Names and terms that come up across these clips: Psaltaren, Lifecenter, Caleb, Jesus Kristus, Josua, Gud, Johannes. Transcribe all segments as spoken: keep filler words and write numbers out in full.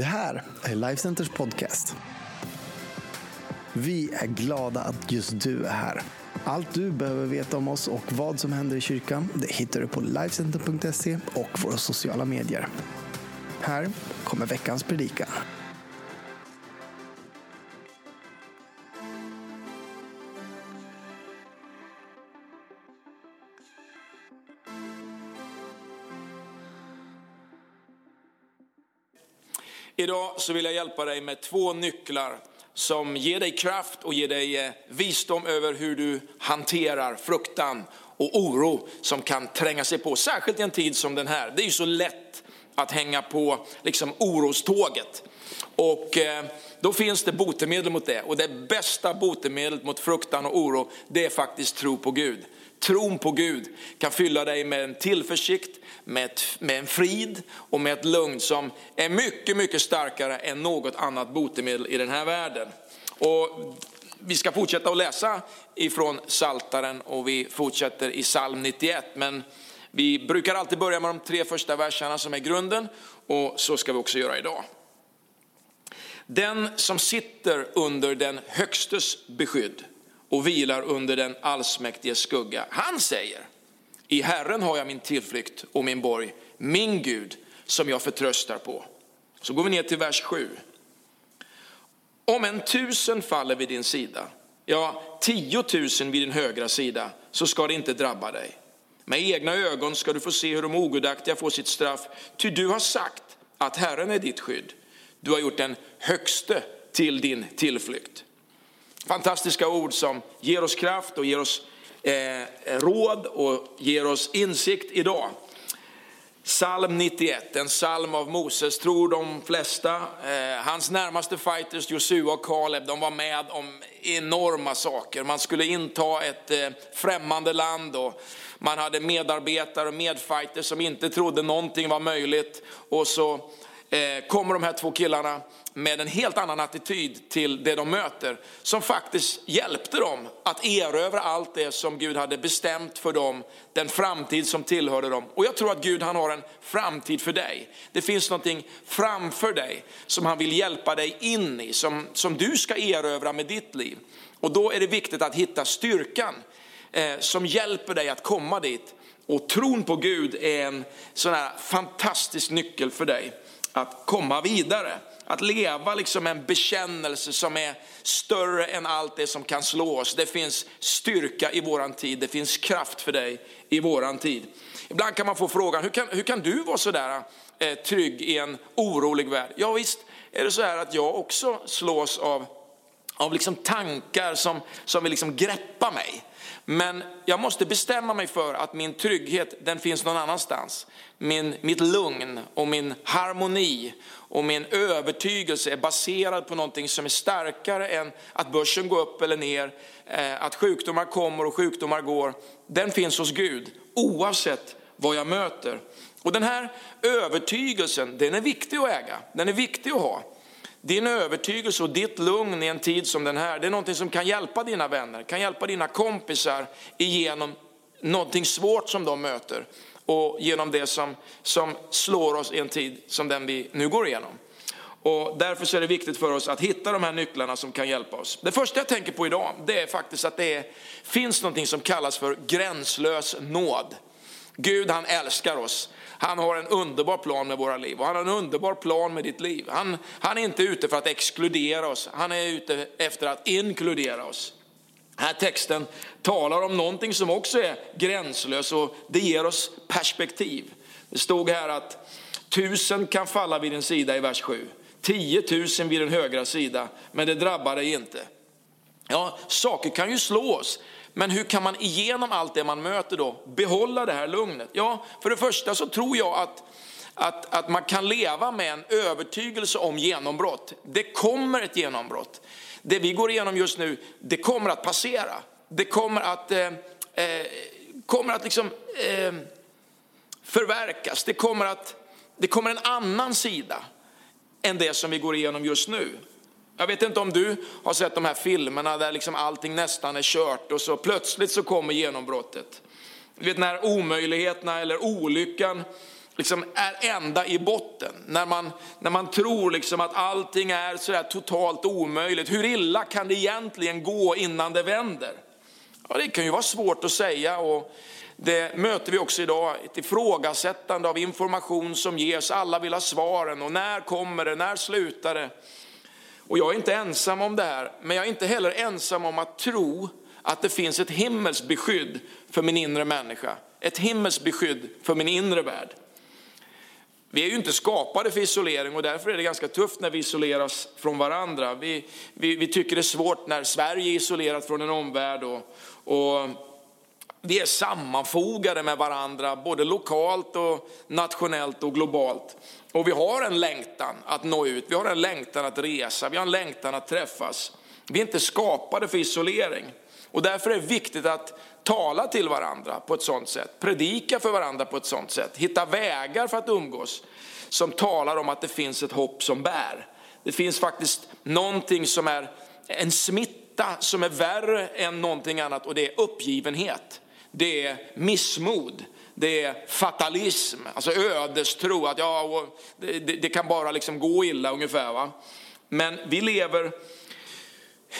Det här är Lifecenters podcast. Vi är glada att just du är här. Allt du behöver veta om oss och vad som händer i kyrkan, det hittar du på lifecenter punkt se och våra sociala medier. Här kommer veckans predikan. Idag så vill jag hjälpa dig med två nycklar som ger dig kraft och ger dig visdom över hur du hanterar fruktan och oro som kan tränga sig på. Särskilt i en tid som den här. Det är ju så lätt att hänga på liksom oroståget. Och eh, då finns det botemedel mot det. Och det bästa botemedlet mot fruktan och oro, det är faktiskt tro på Gud. Tron på Gud kan fylla dig med en tillförsikt, med, ett, med en frid och med ett lugn som är mycket, mycket starkare än något annat botemedel i den här världen. Och vi ska fortsätta att läsa ifrån Psaltaren och vi fortsätter i psalm nittioett. Men vi brukar alltid börja med de tre första verserna som är grunden, och så ska vi också göra idag. Den som sitter under den högstes beskydd och vilar under den allsmäktiges skugga. Han säger: i Herren har jag min tillflykt och min borg, min Gud som jag förtröstar på. Så går vi ner till vers sju. Om en tusen faller vid din sida, ja tiotusen vid din högra sida, så ska det inte drabba dig. Med egna ögon ska du få se hur de ogudaktiga får sitt straff. Ty du har sagt att Herren är ditt skydd. Du har gjort den högste till din tillflykt. Fantastiska ord som ger oss kraft och ger oss eh, råd och ger oss insikt idag. Psalm nittioett, en psalm av Moses, tror de flesta. Eh, hans närmaste fighters, Josua och Caleb, de var med om enorma saker. Man skulle inta ett eh, främmande land och man hade medarbetare och medfighters som inte trodde någonting var möjligt. Och så kommer de här två killarna med en helt annan attityd till det de möter, som faktiskt hjälpte dem att erövra allt det som Gud hade bestämt för dem, den framtid som tillhörde dem. Och jag tror att Gud, han har en framtid för dig. Det finns någonting framför dig som han vill hjälpa dig in i, som, som du ska erövra med ditt liv. Och då är det viktigt att hitta styrkan eh, som hjälper dig att komma dit. Och tron på Gud är en sån här fantastisk nyckel för dig att komma vidare, att leva liksom en bekännelse som är större än allt det som kan slå oss. Det finns styrka i våran tid, det finns kraft för dig i våran tid. Ibland kan man få frågan, hur kan, hur kan du vara sådär eh, trygg i en orolig värld? Ja visst, är det så här att jag också slås av, av liksom tankar som, som vill liksom greppa mig. Men jag måste bestämma mig för att min trygghet, den finns någon annanstans. Min, mitt lugn och min harmoni och min övertygelse är baserad på någonting som är starkare än att börsen går upp eller ner. Att sjukdomar kommer och sjukdomar går. Den finns hos Gud oavsett vad jag möter. Och den här övertygelsen, den är viktig att äga. Den är viktig att ha. Din övertygelse och ditt lugn i en tid som den här, det är någonting som kan hjälpa dina vänner, kan hjälpa dina kompisar igenom någonting svårt som de möter och genom det som, som slår oss i en tid som den vi nu går igenom. Och därför så är det viktigt för oss att hitta de här nycklarna som kan hjälpa oss. Det första jag tänker på idag, det är faktiskt att det är, finns någonting som kallas för gränslös nåd. Gud, han älskar oss. Han har en underbar plan med våra liv. Och han har en underbar plan med ditt liv. Han, han är inte ute för att exkludera oss. Han är ute efter att inkludera oss. Den här texten talar om någonting som också är gränslöst. Och det ger oss perspektiv. Det stod här att tusen kan falla vid din sida i vers sju. tiotusen vid din högra sida. Men det drabbar dig inte. Ja, saker kan ju slå oss. Men hur kan man igenom allt det man möter då behålla det här lugnet? Ja, för det första så tror jag att, att, att man kan leva med en övertygelse om genombrott. Det kommer ett genombrott. Det vi går igenom just nu, det kommer att passera. Det kommer att, eh, eh, kommer att liksom, eh, förverkas. Det kommer, att, det kommer en annan sida än det som vi går igenom just nu. Jag vet inte om du har sett de här filmerna där liksom allting nästan är kört och så plötsligt så kommer genombrottet. Du vet när omöjligheterna eller olyckan liksom är ända i botten. När man, när man tror liksom att allting är så här totalt omöjligt. Hur illa kan det egentligen gå innan det vänder? Ja, det kan ju vara svårt att säga, och det möter vi också idag. Ett ifrågasättande av information som ges. Alla vill ha svaren, och när kommer det, när slutar det? Och jag är inte ensam om det här. Men jag är inte heller ensam om att tro att det finns ett himmelsbeskydd för min inre människa. Ett himmelsbeskydd för min inre värld. Vi är ju inte skapade för isolering, och därför är det ganska tufft när vi isoleras från varandra. Vi, vi, vi tycker det är svårt när Sverige är isolerat från en omvärld. Och, och vi är sammanfogade med varandra både lokalt och nationellt och globalt. Och vi har en längtan att nå ut. Vi har en längtan att resa. Vi har en längtan att träffas. Vi är inte skapade för isolering. Och därför är det viktigt att tala till varandra på ett sånt sätt. Predika för varandra på ett sånt sätt. Hitta vägar för att umgås som talar om att det finns ett hopp som bär. Det finns faktiskt någonting som är en smitta som är värre än någonting annat. Och det är uppgivenhet. Det är missmod. Det är fatalism. Alltså ödestro. Att ja, det, det kan bara liksom gå illa ungefär, va? Men vi lever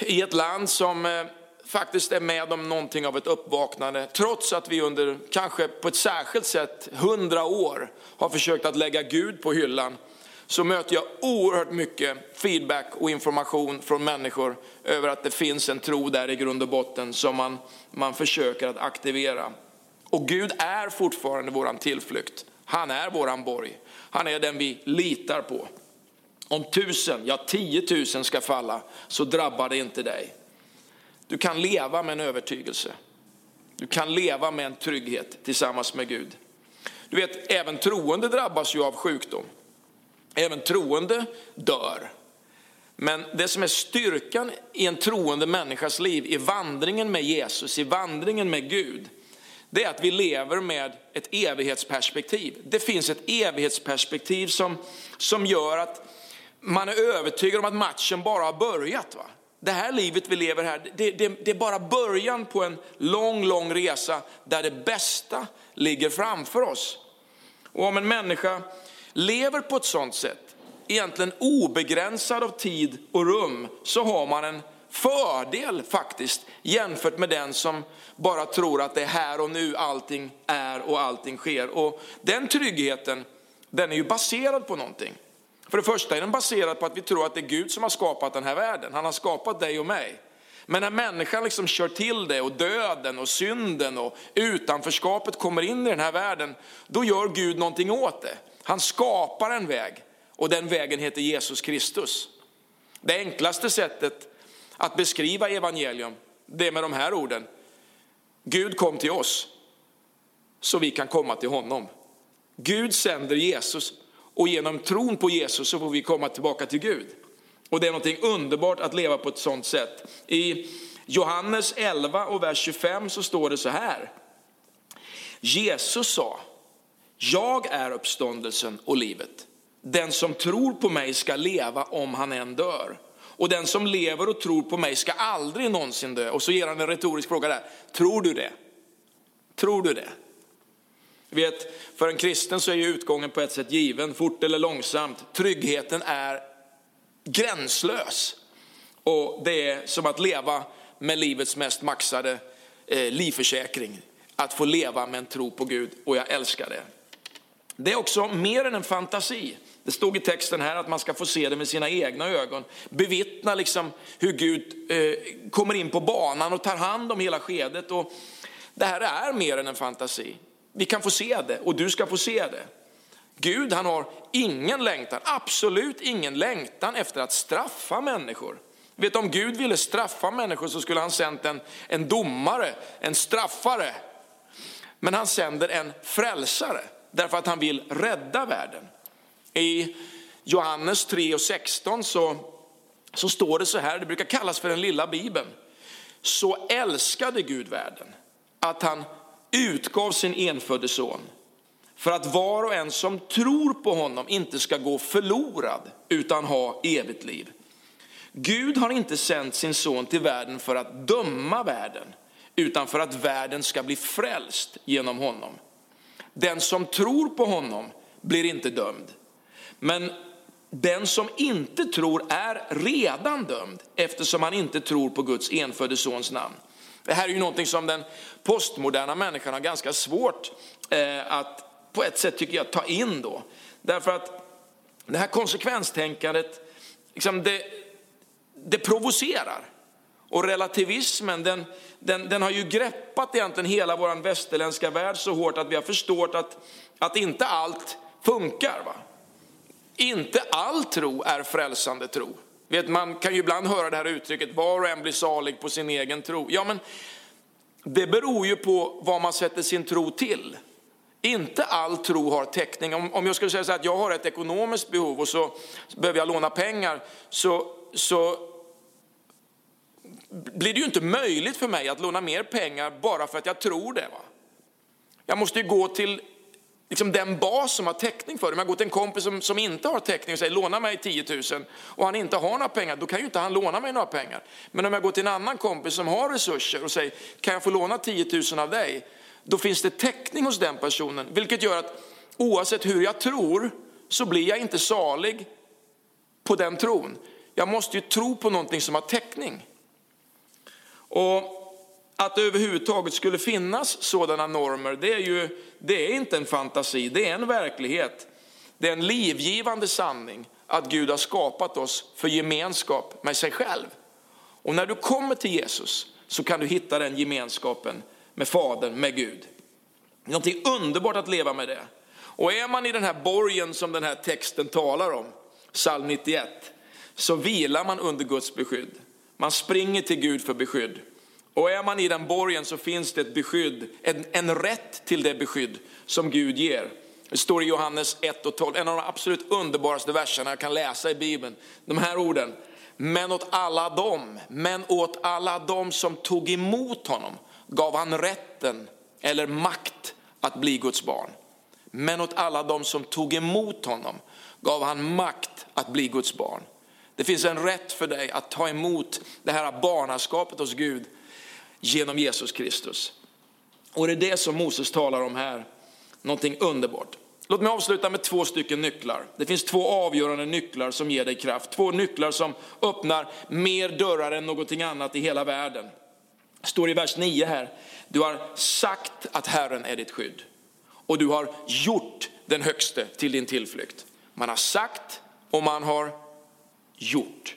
i ett land som faktiskt är med om någonting av ett uppvaknande, trots att vi under kanske på ett särskilt sätt hundra år har försökt att lägga Gud på hyllan. Så möter jag oerhört mycket feedback och information från människor över att det finns en tro där i grund och botten som man, man försöker att aktivera. Och Gud är fortfarande våran tillflykt. Han är våran borg. Han är den vi litar på. Om tusen, ja tiotusen ska falla, så drabbar det inte dig. Du kan leva med en övertygelse. Du kan leva med en trygghet tillsammans med Gud. Du vet, även troende drabbas ju av sjukdom. Även troende dör. Men det som är styrkan i en troende människas liv, i vandringen med Jesus, i vandringen med Gud, det är att vi lever med ett evighetsperspektiv. Det finns ett evighetsperspektiv som, som gör att man är övertygad om att matchen bara har börjat, va? Det här livet vi lever här, det, det, det är bara början på en lång, lång resa där det bästa ligger framför oss. Och om en människa lever på ett sådant sätt, egentligen obegränsad av tid och rum, så har man en fördel faktiskt jämfört med den som bara tror att det är här och nu allting är och allting sker. Och den tryggheten, den är ju baserad på någonting. För det första är den baserad på att vi tror att det är Gud som har skapat den här världen. Han har skapat dig och mig. Men när människan liksom kör till det, och döden och synden och utanförskapet kommer in i den här världen, då gör Gud någonting åt det. Han skapar en väg, och den vägen heter Jesus Kristus. Det enklaste sättet att beskriva evangelium, det är med de här orden: Gud kom till oss så vi kan komma till honom. Gud sänder Jesus, och genom tron på Jesus så får vi komma tillbaka till Gud. Och det är någonting underbart att leva på ett sådant sätt. I Johannes elva och vers tjugofem så står det så här: Jesus sa, jag är uppståndelsen och livet. Den som tror på mig ska leva om han än dör. Och den som lever och tror på mig ska aldrig någonsin dö. Och så ger han en retorisk fråga där: tror du det? Tror du det? Vet, för en kristen så är ju utgången på ett sätt given, fort eller långsamt. Tryggheten är gränslös. Och det är som att leva med livets mest maxade eh, livförsäkring. Att få leva med en tro på Gud, och jag älskar det. Det är också mer än en fantasi. Det stod i texten här att man ska få se det med sina egna ögon. Bevittna liksom hur Gud eh, kommer in på banan och tar hand om hela skedet. Och det här är mer än en fantasi. Vi kan få se det, och du ska få se det. Gud, han har ingen längtan, absolut ingen längtan efter att straffa människor. Vet, om Gud ville straffa människor så skulle han sänt en, en domare, en straffare. Men han sänder en frälsare därför att han vill rädda världen. I Johannes tre och sexton så, så står det så här, det brukar kallas för den lilla Bibeln. Så älskade Gud världen att han utgav sin enfödde son, för att var och en som tror på honom inte ska gå förlorad utan ha evigt liv. Gud har inte sänt sin son till världen för att döma världen, utan för att världen ska bli frälst genom honom. Den som tror på honom blir inte dömd. Men den som inte tror är redan dömd, eftersom han inte tror på Guds enfödde sons namn. Det här är ju någonting som den postmoderna människan har ganska svårt eh, att på ett sätt tycker jag ta in då. Därför att det här konsekvenstänkandet, liksom det, det provocerar. Och relativismen, den, den, den har ju greppat egentligen hela vår västerländska värld så hårt att vi har förstått att, att inte allt funkar, va? Inte all tro är frälsande tro. Vet, man kan ju ibland höra det här uttrycket, var och en blir salig på sin egen tro. Ja, men det beror ju på vad man sätter sin tro till. Inte all tro har täckning. Om, om jag skulle säga så här, att jag har ett ekonomiskt behov och så behöver jag låna pengar, så, så blir det ju inte möjligt för mig att låna mer pengar bara för att jag tror det, va? Jag måste ju gå till liksom den bas som har täckning för det. Om jag går till en kompis som, som inte har täckning och säger låna mig tio tusen och han inte har några pengar, då kan ju inte han låna mig några pengar. Men om jag går till en annan kompis som har resurser och säger kan jag få låna tio tusen av dig, då finns det täckning hos den personen, vilket gör att oavsett hur jag tror så blir jag inte salig på den tron. Jag måste ju tro på någonting som har täckning. Och att det överhuvudtaget skulle finnas sådana normer, det är ju det är inte en fantasi, det är en verklighet. Det är en livgivande sanning att Gud har skapat oss för gemenskap med sig själv. Och när du kommer till Jesus så kan du hitta den gemenskapen med Fadern, med Gud. Det är någonting underbart att leva med det. Och är man i den här borgen som den här texten talar om, psalm nittioett, så vilar man under Guds beskydd. Man springer till Gud för beskydd. Och är man i den borgen så finns det ett beskydd, en, en rätt till det beskydd som Gud ger. Det står i Johannes ett och tolv, en av de absolut underbaraste verserna jag kan läsa i Bibeln. De här orden, men åt alla dem, men åt alla dem som tog emot honom gav han rätten eller makt att bli Guds barn. Men åt alla dem som tog emot honom gav han makt att bli Guds barn. Det finns en rätt för dig att ta emot det här barnaskapet hos Gud genom Jesus Kristus. Och det är det som Moses talar om här. Någonting underbart. Låt mig avsluta med två stycken nycklar. Det finns två avgörande nycklar som ger dig kraft. Två nycklar som öppnar mer dörrar än någonting annat i hela världen. Står i vers nio här. Du har sagt att Herren är ditt skydd. Och du har gjort den högste till din tillflykt. Man har sagt och man har gjort.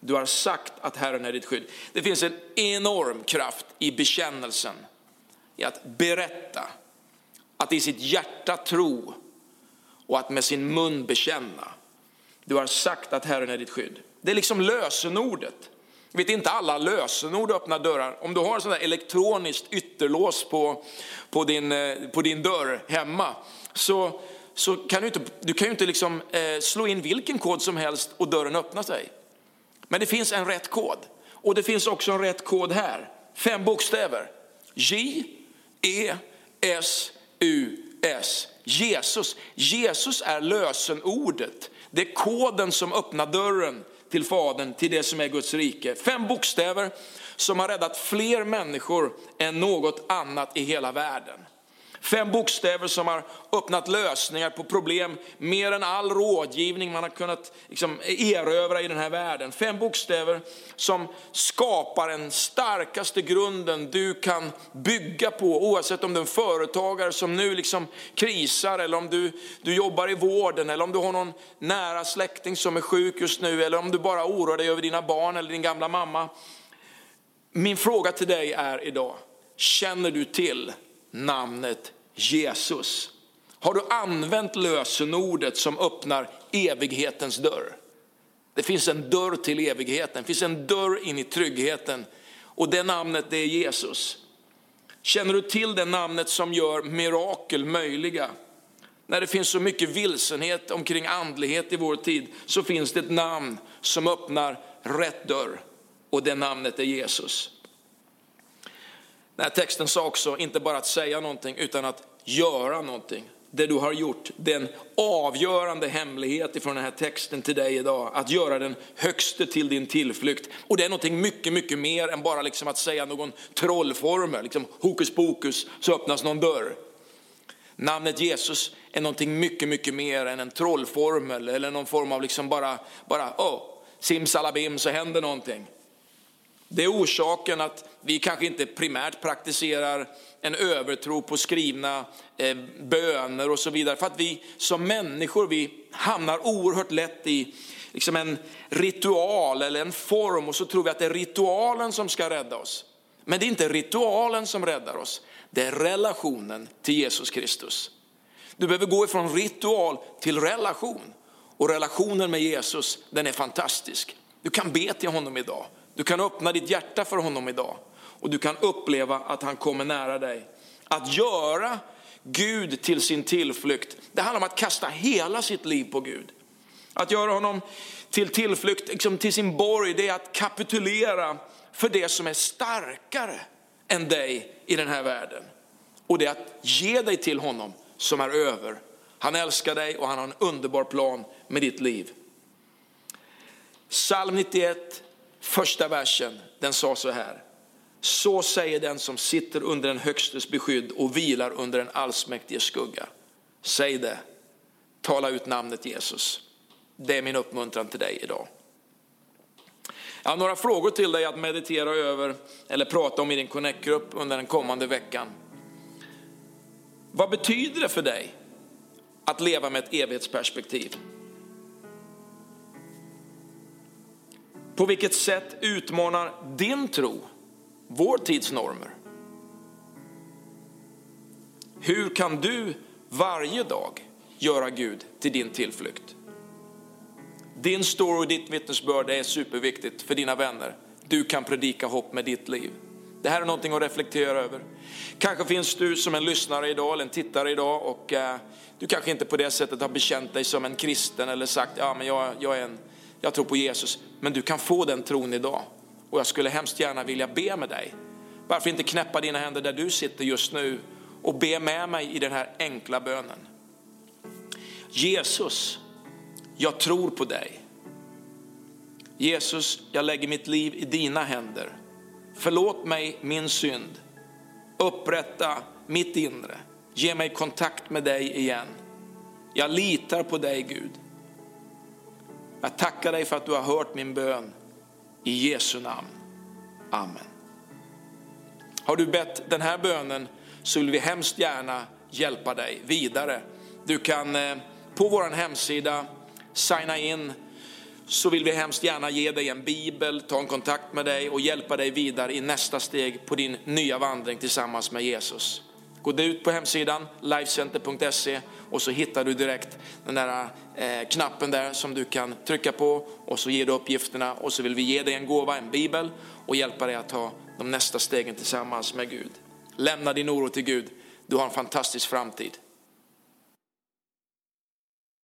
Du har sagt att Herren är ditt skydd. Det finns en enorm kraft i bekännelsen. I att berätta. Att i sitt hjärta tro. Och att med sin mun bekänna. Du har sagt att Herren är ditt skydd. Det är liksom lösenordet. Vet inte alla lösenord öppnar dörrar. Om du har sådana där elektroniskt ytterlås på, på, din, på din dörr hemma. Så, så kan du inte, du kan ju inte liksom, eh, slå in vilken kod som helst och dörren öppnar sig. Men det finns en rätt kod. Och det finns också en rätt kod här. Fem bokstäver. J E S U S. Jesus. Jesus är lösenordet. Det är koden som öppnar dörren till Fadern, till det som är Guds rike. Fem bokstäver som har räddat fler människor än något annat i hela världen. Fem bokstäver som har öppnat lösningar på problem mer än all rådgivning man har kunnat liksom erövra i den här världen. Fem bokstäver som skapar den starkaste grunden du kan bygga på, oavsett om du är en företagare som nu liksom krisar, eller om du, du jobbar i vården, eller om du har någon nära släkting som är sjuk just nu, eller om du bara oroar dig över dina barn eller din gamla mamma. Min fråga till dig är idag, känner du till namnet Jesus? Har du använt lösenordet som öppnar evighetens dörr? Det finns en dörr till evigheten. Det finns en dörr in i tryggheten. Och det namnet, det är Jesus. Känner du till det namnet som gör mirakel möjliga? När det finns så mycket vilsenhet omkring andlighet i vår tid, så finns det ett namn som öppnar rätt dörr. Och det namnet är Jesus. Den här texten sa också inte bara att säga någonting utan att göra någonting. Det du har gjort, den avgörande hemlighet ifrån den här texten till dig idag. Att göra den högste till din tillflykt. Och det är någonting mycket, mycket mer än bara liksom att säga någon trollformel. Liksom hokus pokus så öppnas någon dörr. Namnet Jesus är någonting mycket, mycket mer än en trollformel eller någon form av liksom bara, bara oh, simsalabim så händer någonting. Det är orsaken att vi kanske inte primärt praktiserar en övertro på skrivna eh, böner och så vidare. För att vi som människor, vi hamnar oerhört lätt i liksom en ritual eller en form. Och så tror vi att det är ritualen som ska rädda oss. Men det är inte ritualen som räddar oss. Det är relationen till Jesus Kristus. Du behöver gå ifrån ritual till relation. Och relationen med Jesus, den är fantastisk. Du kan be till honom idag. Du kan öppna ditt hjärta för honom idag. Och du kan uppleva att han kommer nära dig. Att göra Gud till sin tillflykt. Det handlar om att kasta hela sitt liv på Gud. Att göra honom till tillflykt, liksom till sin borg. Det är att kapitulera för det som är starkare än dig i den här världen. Och det är att ge dig till honom som är över. Han älskar dig och han har en underbar plan med ditt liv. Psalm nittioett, första versen, den sa så här. Så säger den som sitter under den högstes beskydd och vilar under en allsmäktige skugga. Säg det, tala ut namnet Jesus. Det är min uppmuntran till dig idag. Jag har några frågor till dig att meditera över eller prata om i din Connect-grupp under den kommande veckan. Vad betyder det för dig att leva med ett evighetsperspektiv? På vilket sätt utmanar din tro vår tids normer? Hur kan du varje dag göra Gud till din tillflykt? Din story och ditt vittnesbörd är superviktigt för dina vänner. Du kan predika hopp med ditt liv. Det här är någonting att reflektera över. Kanske finns du som en lyssnare idag eller en tittare idag och eh, du kanske inte på det sättet har bekänt dig som en kristen eller sagt ja, men jag, jag, är en, jag tror på Jesus. Men du kan få den tron idag. Och jag skulle hemskt gärna vilja be med dig. Varför inte knäppa dina händer där du sitter just nu och be med mig i den här enkla bönen. Jesus, jag tror på dig. Jesus, jag lägger mitt liv i dina händer. Förlåt mig min synd. Upprätta mitt inre. Ge mig kontakt med dig igen. Jag litar på dig, Gud. Jag tackar dig för att du har hört min bön. I Jesu namn. Amen. Har du bett den här bönen så vill vi hemskt gärna hjälpa dig vidare. Du kan på vår hemsida signa in, så vill vi hemskt gärna ge dig en bibel, ta en kontakt med dig och hjälpa dig vidare i nästa steg på din nya vandring tillsammans med Jesus. Gå ut på hemsidan lifecenter punkt se och så hittar du direkt den där eh, knappen där som du kan trycka på och så ger du uppgifterna och så vill vi ge dig en gåva, en bibel och hjälpa dig att ta de nästa stegen tillsammans med Gud. Lämna din oro till Gud, du har en fantastisk framtid.